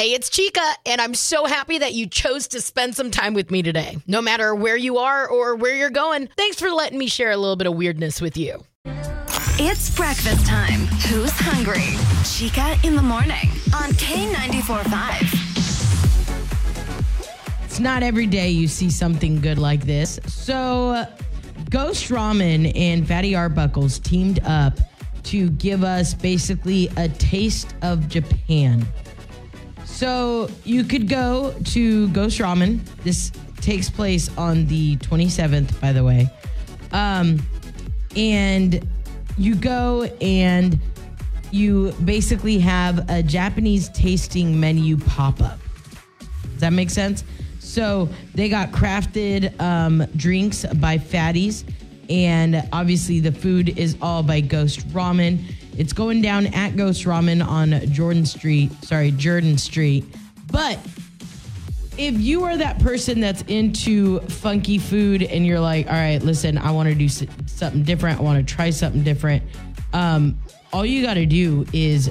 Hey, it's Chica, and I'm so happy that you chose to spend some time with me today. No matter where you are or where you're going, thanks for letting me share a little bit of weirdness with you. It's breakfast time. Who's hungry? Chica in the Morning on K945. It's not every day you see something good like this. So Ghost Ramen and Fatty Arbuckles teamed up to give us basically a taste of Japan. So you could go to Ghost Ramen. This takes place on the 27th, by the way. And you go and you basically have a Japanese tasting menu pop up. Does that make sense? So they got crafted drinks by Fatties, and obviously the food is all by Ghost Ramen. It's going down at Ghost Ramen on Jordan Street. But if you are that person that's into funky food and you're like, all right, listen, I want to do something different. I want to try something different. All you got to do is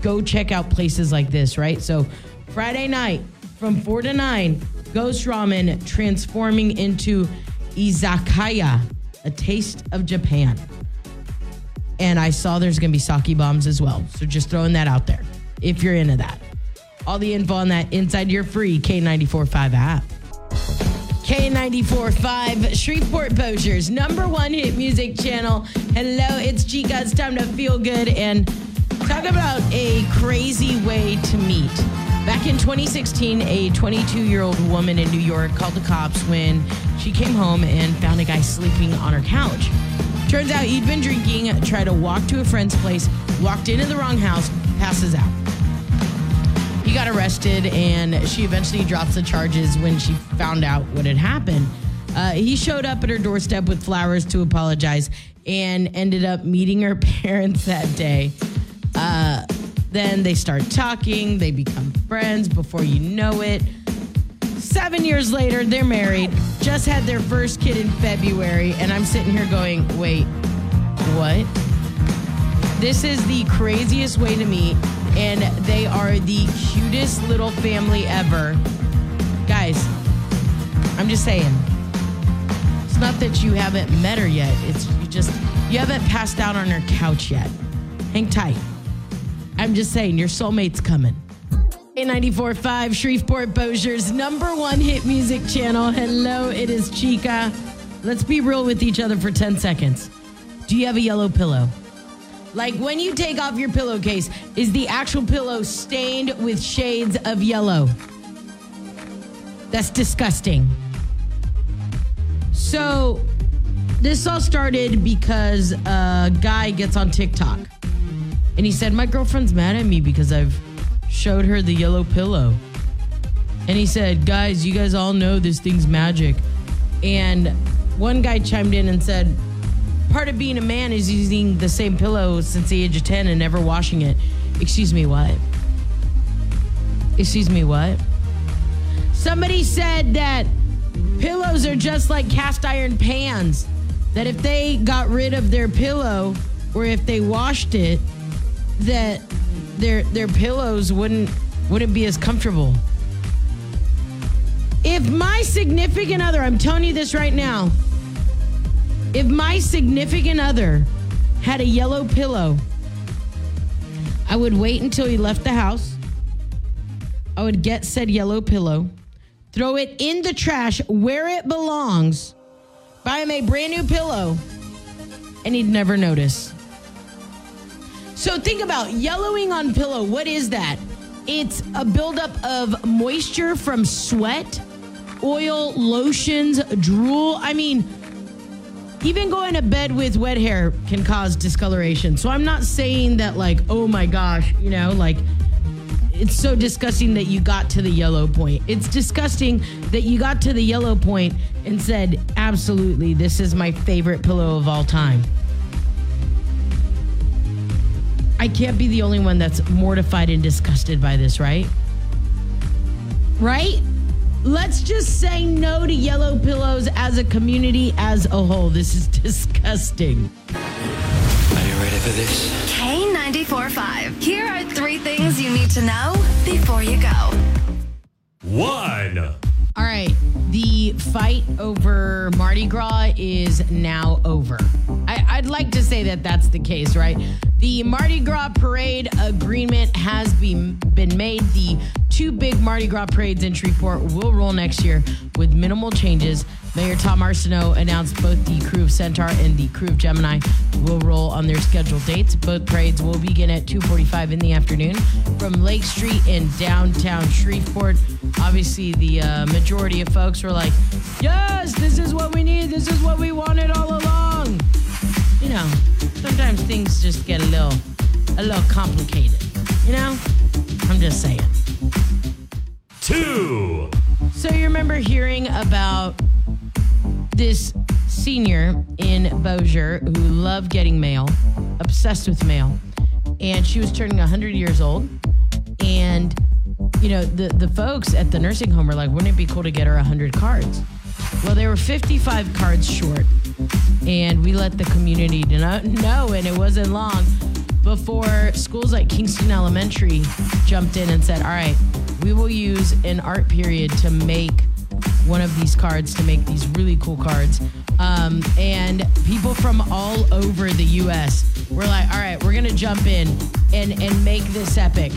go check out places like this, right? So Friday night from 4 to 9, Ghost Ramen transforming into Izakaya, a taste of Japan. And I saw there's going to be sake bombs as well. So just throwing that out there if you're into that. All the info on that inside your free K945 app. K945, Shreveport Poachers, number one hit music channel. Hello, it's Chica. It's time to feel good and talk about a crazy way to meet. Back in 2016, a 22-year-old woman in New York called the cops when she came home and found a guy sleeping on her couch. Turns out he'd been drinking, tried to walk to a friend's place, walked into the wrong house, passes out. He got arrested, and she eventually dropped the charges when she found out what had happened. He showed up at her doorstep with flowers to apologize and ended up meeting her parents that day. Then they start talking. They become friends before you know it. 7 years later, they're married, just had their first kid in February, and I'm sitting here going, wait, what? This is the craziest way to meet, and they are the cutest little family ever. Guys, I'm just saying, it's not that you haven't met her yet. It's you haven't passed out on her couch yet. Hang tight. I'm just saying, your soulmate's coming. K945, Shreveport-Bossier's number one hit music channel. Hello, it is Chica. Let's be real with each other for 10 seconds. Do you have a yellow pillow? Like when you take off your pillowcase, is the actual pillow stained with shades of yellow? That's disgusting. So this all started because a guy gets on TikTok. And he said, my girlfriend's mad at me because I've showed her the yellow pillow. And he said, guys, you guys all know this thing's magic. And one guy chimed in and said, part of being a man is using the same pillow since the age of 10 and never washing it. Excuse me, what? Excuse me, what? Somebody said that pillows are just like cast iron pans. That if they got rid of their pillow or if they washed it, that their pillows wouldn't be as comfortable. If my significant other, I'm telling you this right now, if my significant other had a yellow pillow, I would wait until he left the house. I would get said yellow pillow, throw it in the trash where it belongs, buy him a brand new pillow, and he'd never notice. So think about yellowing on pillow. What is that? It's a buildup of moisture from sweat, oil, lotions, drool. I mean, even going to bed with wet hair can cause discoloration. So I'm not saying that like, oh my gosh, you know, like it's so disgusting that you got to the yellow point. It's disgusting that you got to the yellow point and said, absolutely, this is my favorite pillow of all time. I can't be the only one that's mortified and disgusted by this, right? Right? Let's just say no to yellow pillows as a community as a whole. This is disgusting. Are you ready for this? K945. Here are three things you need to know before you go. fight over Mardi Gras is now over. I'd like to say that that's the case, right? The Mardi Gras parade agreement has been made. The two big Mardi Gras parades in Shreveport will roll next year with minimal changes. Mayor Tom Arsenault announced both the crew of Centaur and the crew of Gemini will roll on their scheduled dates. Both parades will begin at 2:45 in the afternoon from Lake Street in downtown Shreveport. Obviously, the majority of folks were like, yes, this is what we need. This is what we wanted all along. You know, sometimes things just get a little complicated. You know, I'm just saying. Two. So you remember hearing about this senior in Bossier who loved getting mail, obsessed with mail, and she was turning 100 years old. And, you know, the folks at the nursing home were like, wouldn't it be cool to get her 100 cards? Well, they were 55 cards short. And we let the community know, and it wasn't long before schools like Kingston Elementary jumped in and said, all right, we will use an art period to make one of these cards, to make these really cool cards. And people from all over the U.S. were like, all right, we're going to jump in and make this epic.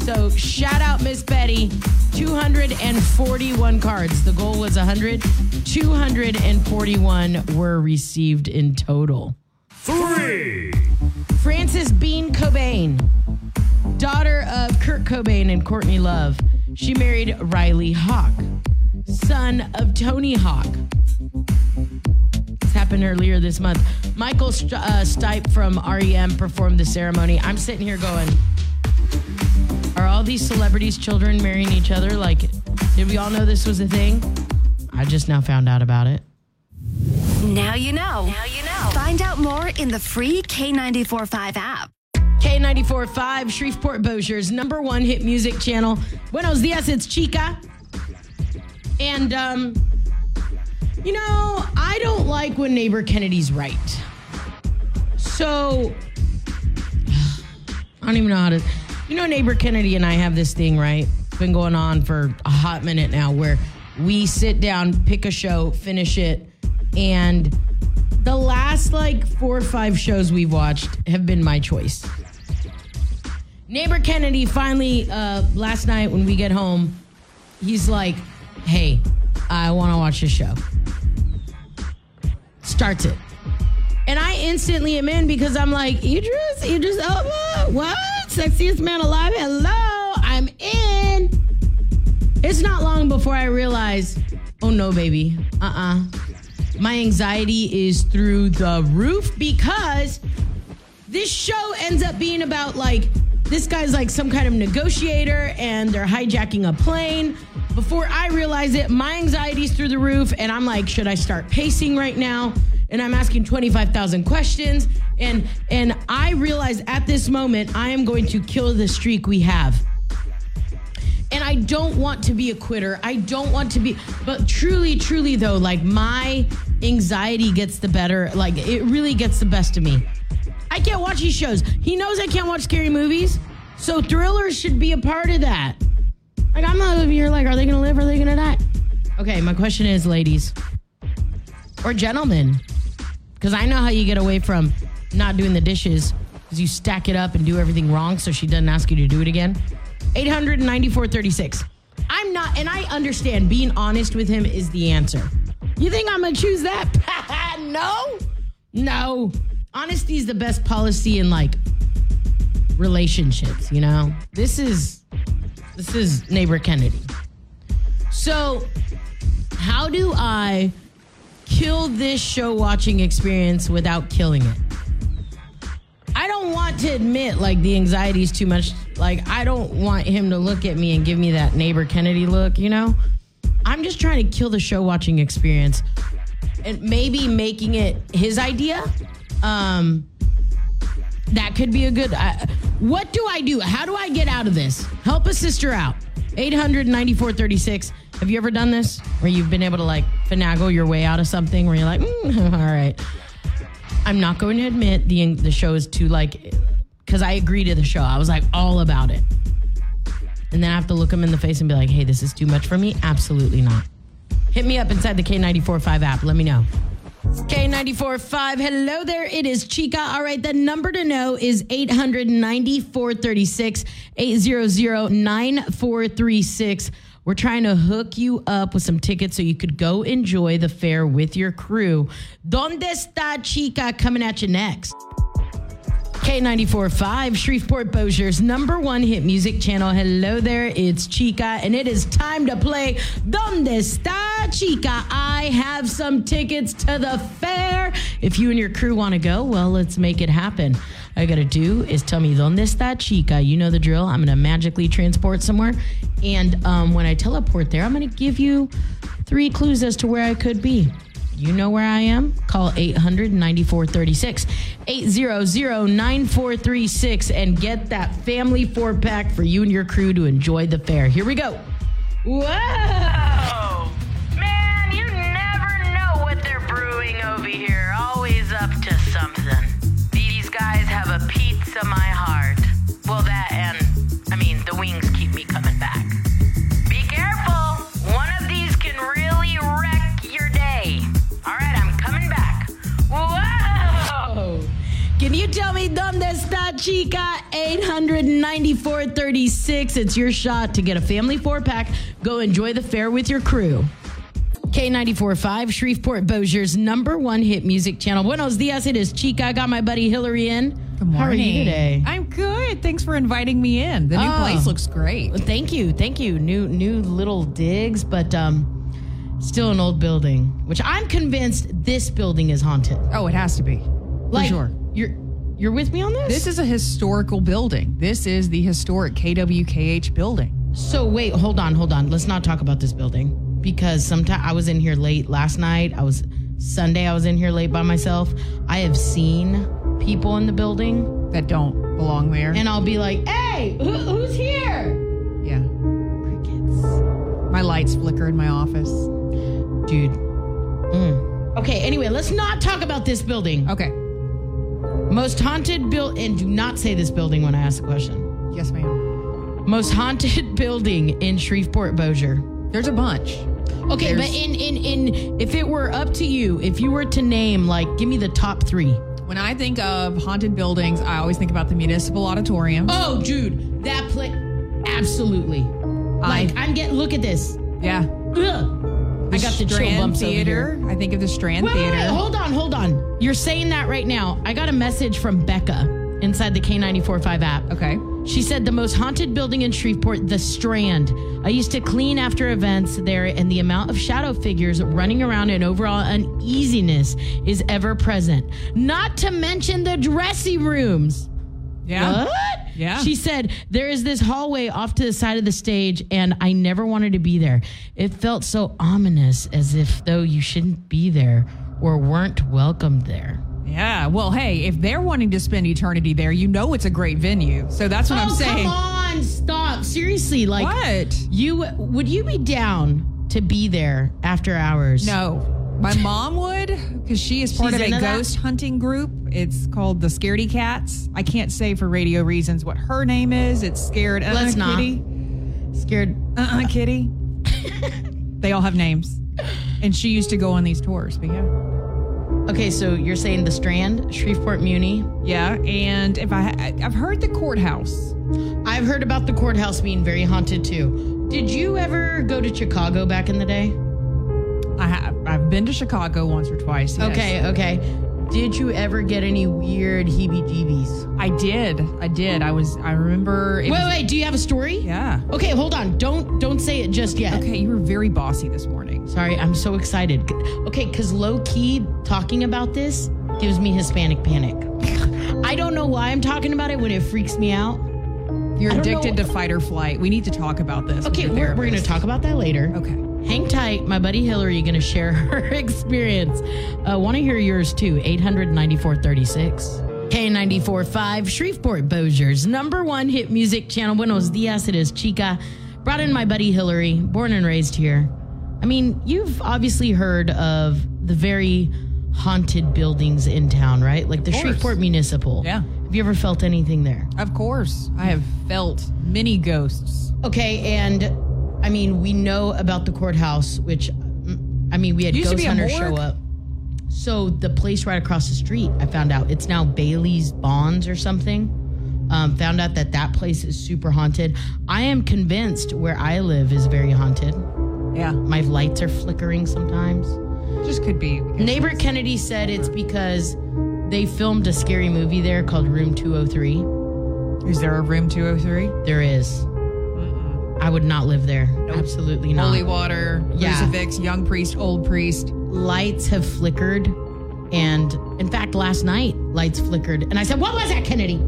So shout out Miss Betty, 241 cards. The goal was 100. 241 were received in total. Three. Frances Bean Cobain, daughter of Kurt Cobain and Courtney Love. She married Riley Hawk, son of Tony Hawk. This happened earlier this month. Michael Stipe from REM performed the ceremony. I'm sitting here going, are all these celebrities' children marrying each other? Like, did we all know this was a thing? I just now found out about it. Now you know. Now you know. Find out more in the free K945 app. K945, Shreveport-Bossier's #1 hit music channel. Buenos dias, it's Chica. And, you know, I don't like when Neighbor Kennedy's right. So, I don't even know how to... You know, Neighbor Kennedy and I have this thing, right? It's been going on for a hot minute now where we sit down, pick a show, finish it, and the last, 4 or 5 shows we've watched have been my choice. Neighbor Kennedy finally, last night when we get home, he's like... Hey, I want to watch this show. Starts it. And I instantly am in because I'm like, Idris Elba, what? Sexiest man alive, hello, I'm in. It's not long before I realize, oh no, baby, my anxiety is through the roof because this show ends up being about, this guy's some kind of negotiator and they're hijacking a plane. Before I realize it, my anxiety's through the roof, and I'm like, should I start pacing right now? And I'm asking 25,000 questions, and I realize at this moment I am going to kill the streak we have. And I don't want to be a quitter. I don't want to be, but truly, truly though, my anxiety gets the better, it really gets the best of me. I can't watch these shows. He knows I can't watch scary movies, so thrillers should be a part of that. I'm not over here are they going to live or are they going to die? Okay, my question is, ladies or gentlemen, because I know how you get away from not doing the dishes because you stack it up and do everything wrong so she doesn't ask you to do it again. 800-9436. I'm not, and I understand being honest with him is the answer. You think I'm going to choose that? No. Honesty is the best policy in, relationships, you know? This is Neighbor Kennedy. So, how do I kill this show watching experience without killing it? I don't want to admit the anxiety is too much. I don't want him to look at me and give me that Neighbor Kennedy look, you know? I'm just trying to kill the show watching experience and maybe making it his idea. That could be a good... what do I do? How do I get out of this? Help a sister out. 800-9436. Have you ever done this? Where you've been able to, finagle your way out of something where you're like, all right. I'm not going to admit the show is too, because I agreed to the show. I was, all about it. And then I have to look them in the face and be like, hey, this is too much for me? Absolutely not. Hit me up inside the K945 app. Let me know. K945, hello there. It is Chica. All right, the number to know is 800-9436, 800-9436. We're trying to hook you up with some tickets so you could go enjoy the fair with your crew. Donde está Chica? Coming at you next. K945, Shreveport-Bossier's number one hit music channel. Hello there, it's Chica, and it is time to play Donde Está Chica? I have some tickets to the fair. If you and your crew want to go, well, let's make it happen. All you got to do is tell me Donde Está Chica? You know the drill. I'm going to magically transport somewhere, and when I teleport there, I'm going to give you three clues as to where I could be. You know where I am? Call 800-9436, 800-9436, and get that family four-pack for you and your crew to enjoy the fair. Here we go. Whoa! Man, you never know what they're brewing over here. Always up to something. These guys have a pizza my heart. Well, that and, I mean, the wings keep me coming back. Can you tell me Donde Está Chica? 800-9436. It's your shot to get a family four-pack. Go enjoy the fair with your crew. K945, Shreveport-Bossier's number one hit music channel. Buenos dias, it is Chica. I got my buddy Hillary in. Good morning. How are you today? I'm good. Thanks for inviting me in. The new place looks great. Thank you. Thank you. New little digs, but still an old building, which I'm convinced this building is haunted. Oh, it has to be. Like, for sure. You're with me on this? This is a historical building. This is the historic KWKH building. So wait, hold on. Let's not talk about this building because sometimes I was in here late last night. Sunday I was in here late by myself. I have seen people in the building that don't belong there. And I'll be like, hey, who's here? Yeah. Crickets. My lights flicker in my office. Dude. Okay, anyway, let's not talk about this building. Okay. Most haunted building, and do not say this building when I ask the question. Yes, ma'am. Most haunted building in Shreveport-Bossier. There's a bunch. Okay, but in if it were up to you, if you were to name, like, give me the top three. When I think of haunted buildings, I always think about the Municipal Auditorium. Oh, dude, that place, absolutely. Look at this. Yeah. Ugh. I got the Strand chill bumps Theater. Over here. I think of the Strand Theater. Wait, hold on. You're saying that right now. I got a message from Becca inside the K945 app. Okay. She said the most haunted building in Shreveport, the Strand. I used to clean after events there, and the amount of shadow figures running around and overall uneasiness is ever present. Not to mention the dressing rooms. Yeah. What? Yeah. She said, there is this hallway off to the side of the stage, and I never wanted to be there. It felt so ominous, as if though you shouldn't be there or weren't welcomed there. Yeah. Well, hey, if they're wanting to spend eternity there, you know it's a great venue. So that's what I'm saying. Come on. Stop. Seriously. Like, what? Would you be down to be there after hours? No. My mom would, because she is part of a ghost hunting group. It's called the Scaredy Cats. I can't say for radio reasons what her name is. It's Scared Kitty. Scared Kitty. They all have names. And she used to go on these tours, but yeah. Okay, so you're saying the Strand, Shreveport Muni. Yeah, and if I've heard the courthouse. I've heard about the courthouse being very haunted too. Did you ever go to Chicago back in the day? I have. I've been to Chicago once or twice. Yes. Okay. Did you ever get any weird heebie-jeebies? I did. I remember. Wait. Do you have a story? Yeah. Okay. Hold on. Don't say it just yet. Okay. You were very bossy this morning. Sorry. I'm so excited. Okay. Because low-key talking about this gives me Hispanic panic. I don't know why I'm talking about it when it freaks me out. You're addicted to fight or flight. We need to talk about this. Okay. We're going to talk about that later. Okay. Hang tight. My buddy Hillary going to share her experience. Want to hear yours, too. 800-9436. K945, Shreveport-Bossier's number one hit music channel. Buenos dias. It is Chica. Brought in my buddy Hillary, born and raised here. I mean, you've obviously heard of the very haunted buildings in town, right? Like the Shreveport Municipal. Yeah. Have you ever felt anything there? Of course. I have felt many ghosts. Okay, and... I mean, we know about the courthouse, which I mean, we had ghost hunters show up. So the place right across the street, I found out, it's now Bailey's Bonds or something. Found out that that place is super haunted. I am convinced where I live is very haunted. Yeah. My lights are flickering sometimes. Just could be. Neighbor Kennedy said it's because they filmed a scary movie there called Room 203. Is there a Room 203? There is. I would not live there. Nope. Absolutely not. Holy water, crucifix, young priest, old priest. Lights have flickered. And in fact, last night, lights flickered. And I said, what was that, Kennedy?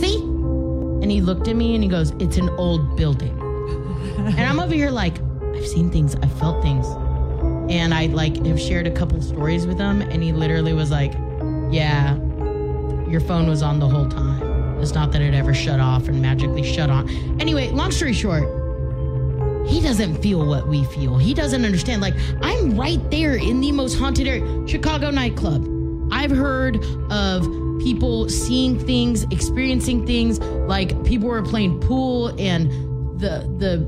See? And he looked at me and he goes, it's an old building. And I'm over here like, I've seen things. I've felt things. And I like have shared a couple stories with him. And he literally was like, yeah, your phone was on the whole time. It's not that it ever shut off and magically shut on. Anyway, long story short, he doesn't feel what we feel. He doesn't understand. Like, I'm right there in the most haunted area. Chicago nightclub. I've heard of people seeing things, experiencing things. Like, people were playing pool and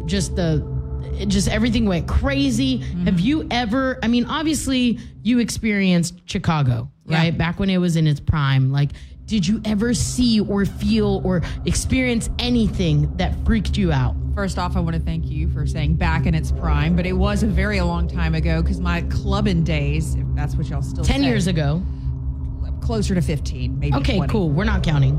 just everything went crazy. Mm-hmm. Have you ever, I mean, obviously you experienced Chicago, right? Yeah. Back when it was in its prime. Like, did you ever see or feel or experience anything that freaked you out? First off, I want to thank you for saying back in its prime, but it was a very long time ago because my clubbing days, if that's what y'all still 10 say, years ago. Closer to 15, maybe. Okay, 20. Cool. We're not counting.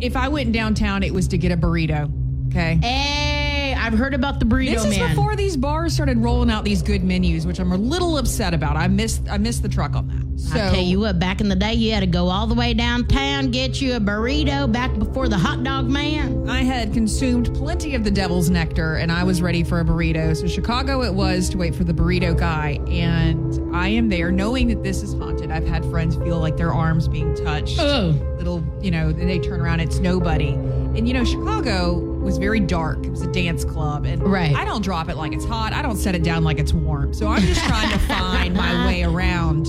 If I went downtown, it was to get a burrito. Okay. Hey, I've heard about the burrito man. This is before these bars started rolling out these good menus, which I'm a little upset about. I missed the truck on that. So, I'll tell you what, back in the day, you had to go all the way downtown, get you a burrito back before the hot dog man. I had consumed plenty of the devil's nectar, and I was ready for a burrito. So Chicago it was to wait for the burrito guy, and I am there knowing that this is haunted. I've had friends feel like their arms being touched. Oh. Little, you know, and they turn around, it's nobody. And, you know, Chicago was very dark. It was a dance club. And right. I don't drop it like it's hot. I don't set it down like it's warm. So I'm just trying to find my way around.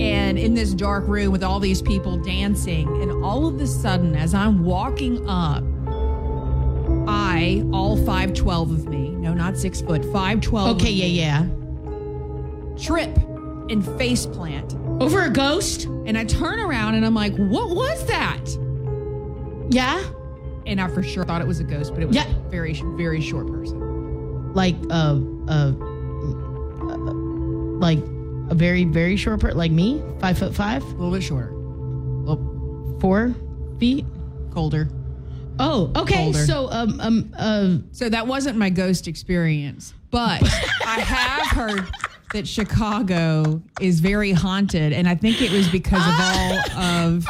And in this dark room with all these people dancing, and all of a sudden, as I'm walking up, all 5'12 of me, no, not 6 foot, 5'12. Okay, trip and face plant. Over a ghost? And I turn around and I'm like, what was that? Yeah? And I for sure thought it was a ghost, but it was a very, very short person. Like, a very, very short person, like me, 5'5". A little bit shorter. Well, 4 feet? Colder. Oh, okay. Colder. So that wasn't my ghost experience, but I have heard that Chicago is very haunted, and I think it was because of all of.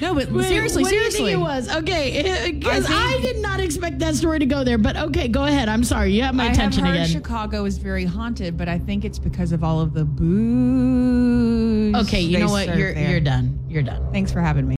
No, but seriously. Do you think it was? Okay, because I did not expect that story to go there, but okay, go ahead. I'm sorry. You have my attention again. I have heard Chicago is very haunted, but I think it's because of all of the booze. Okay, you know what? You're done. Thanks for having me.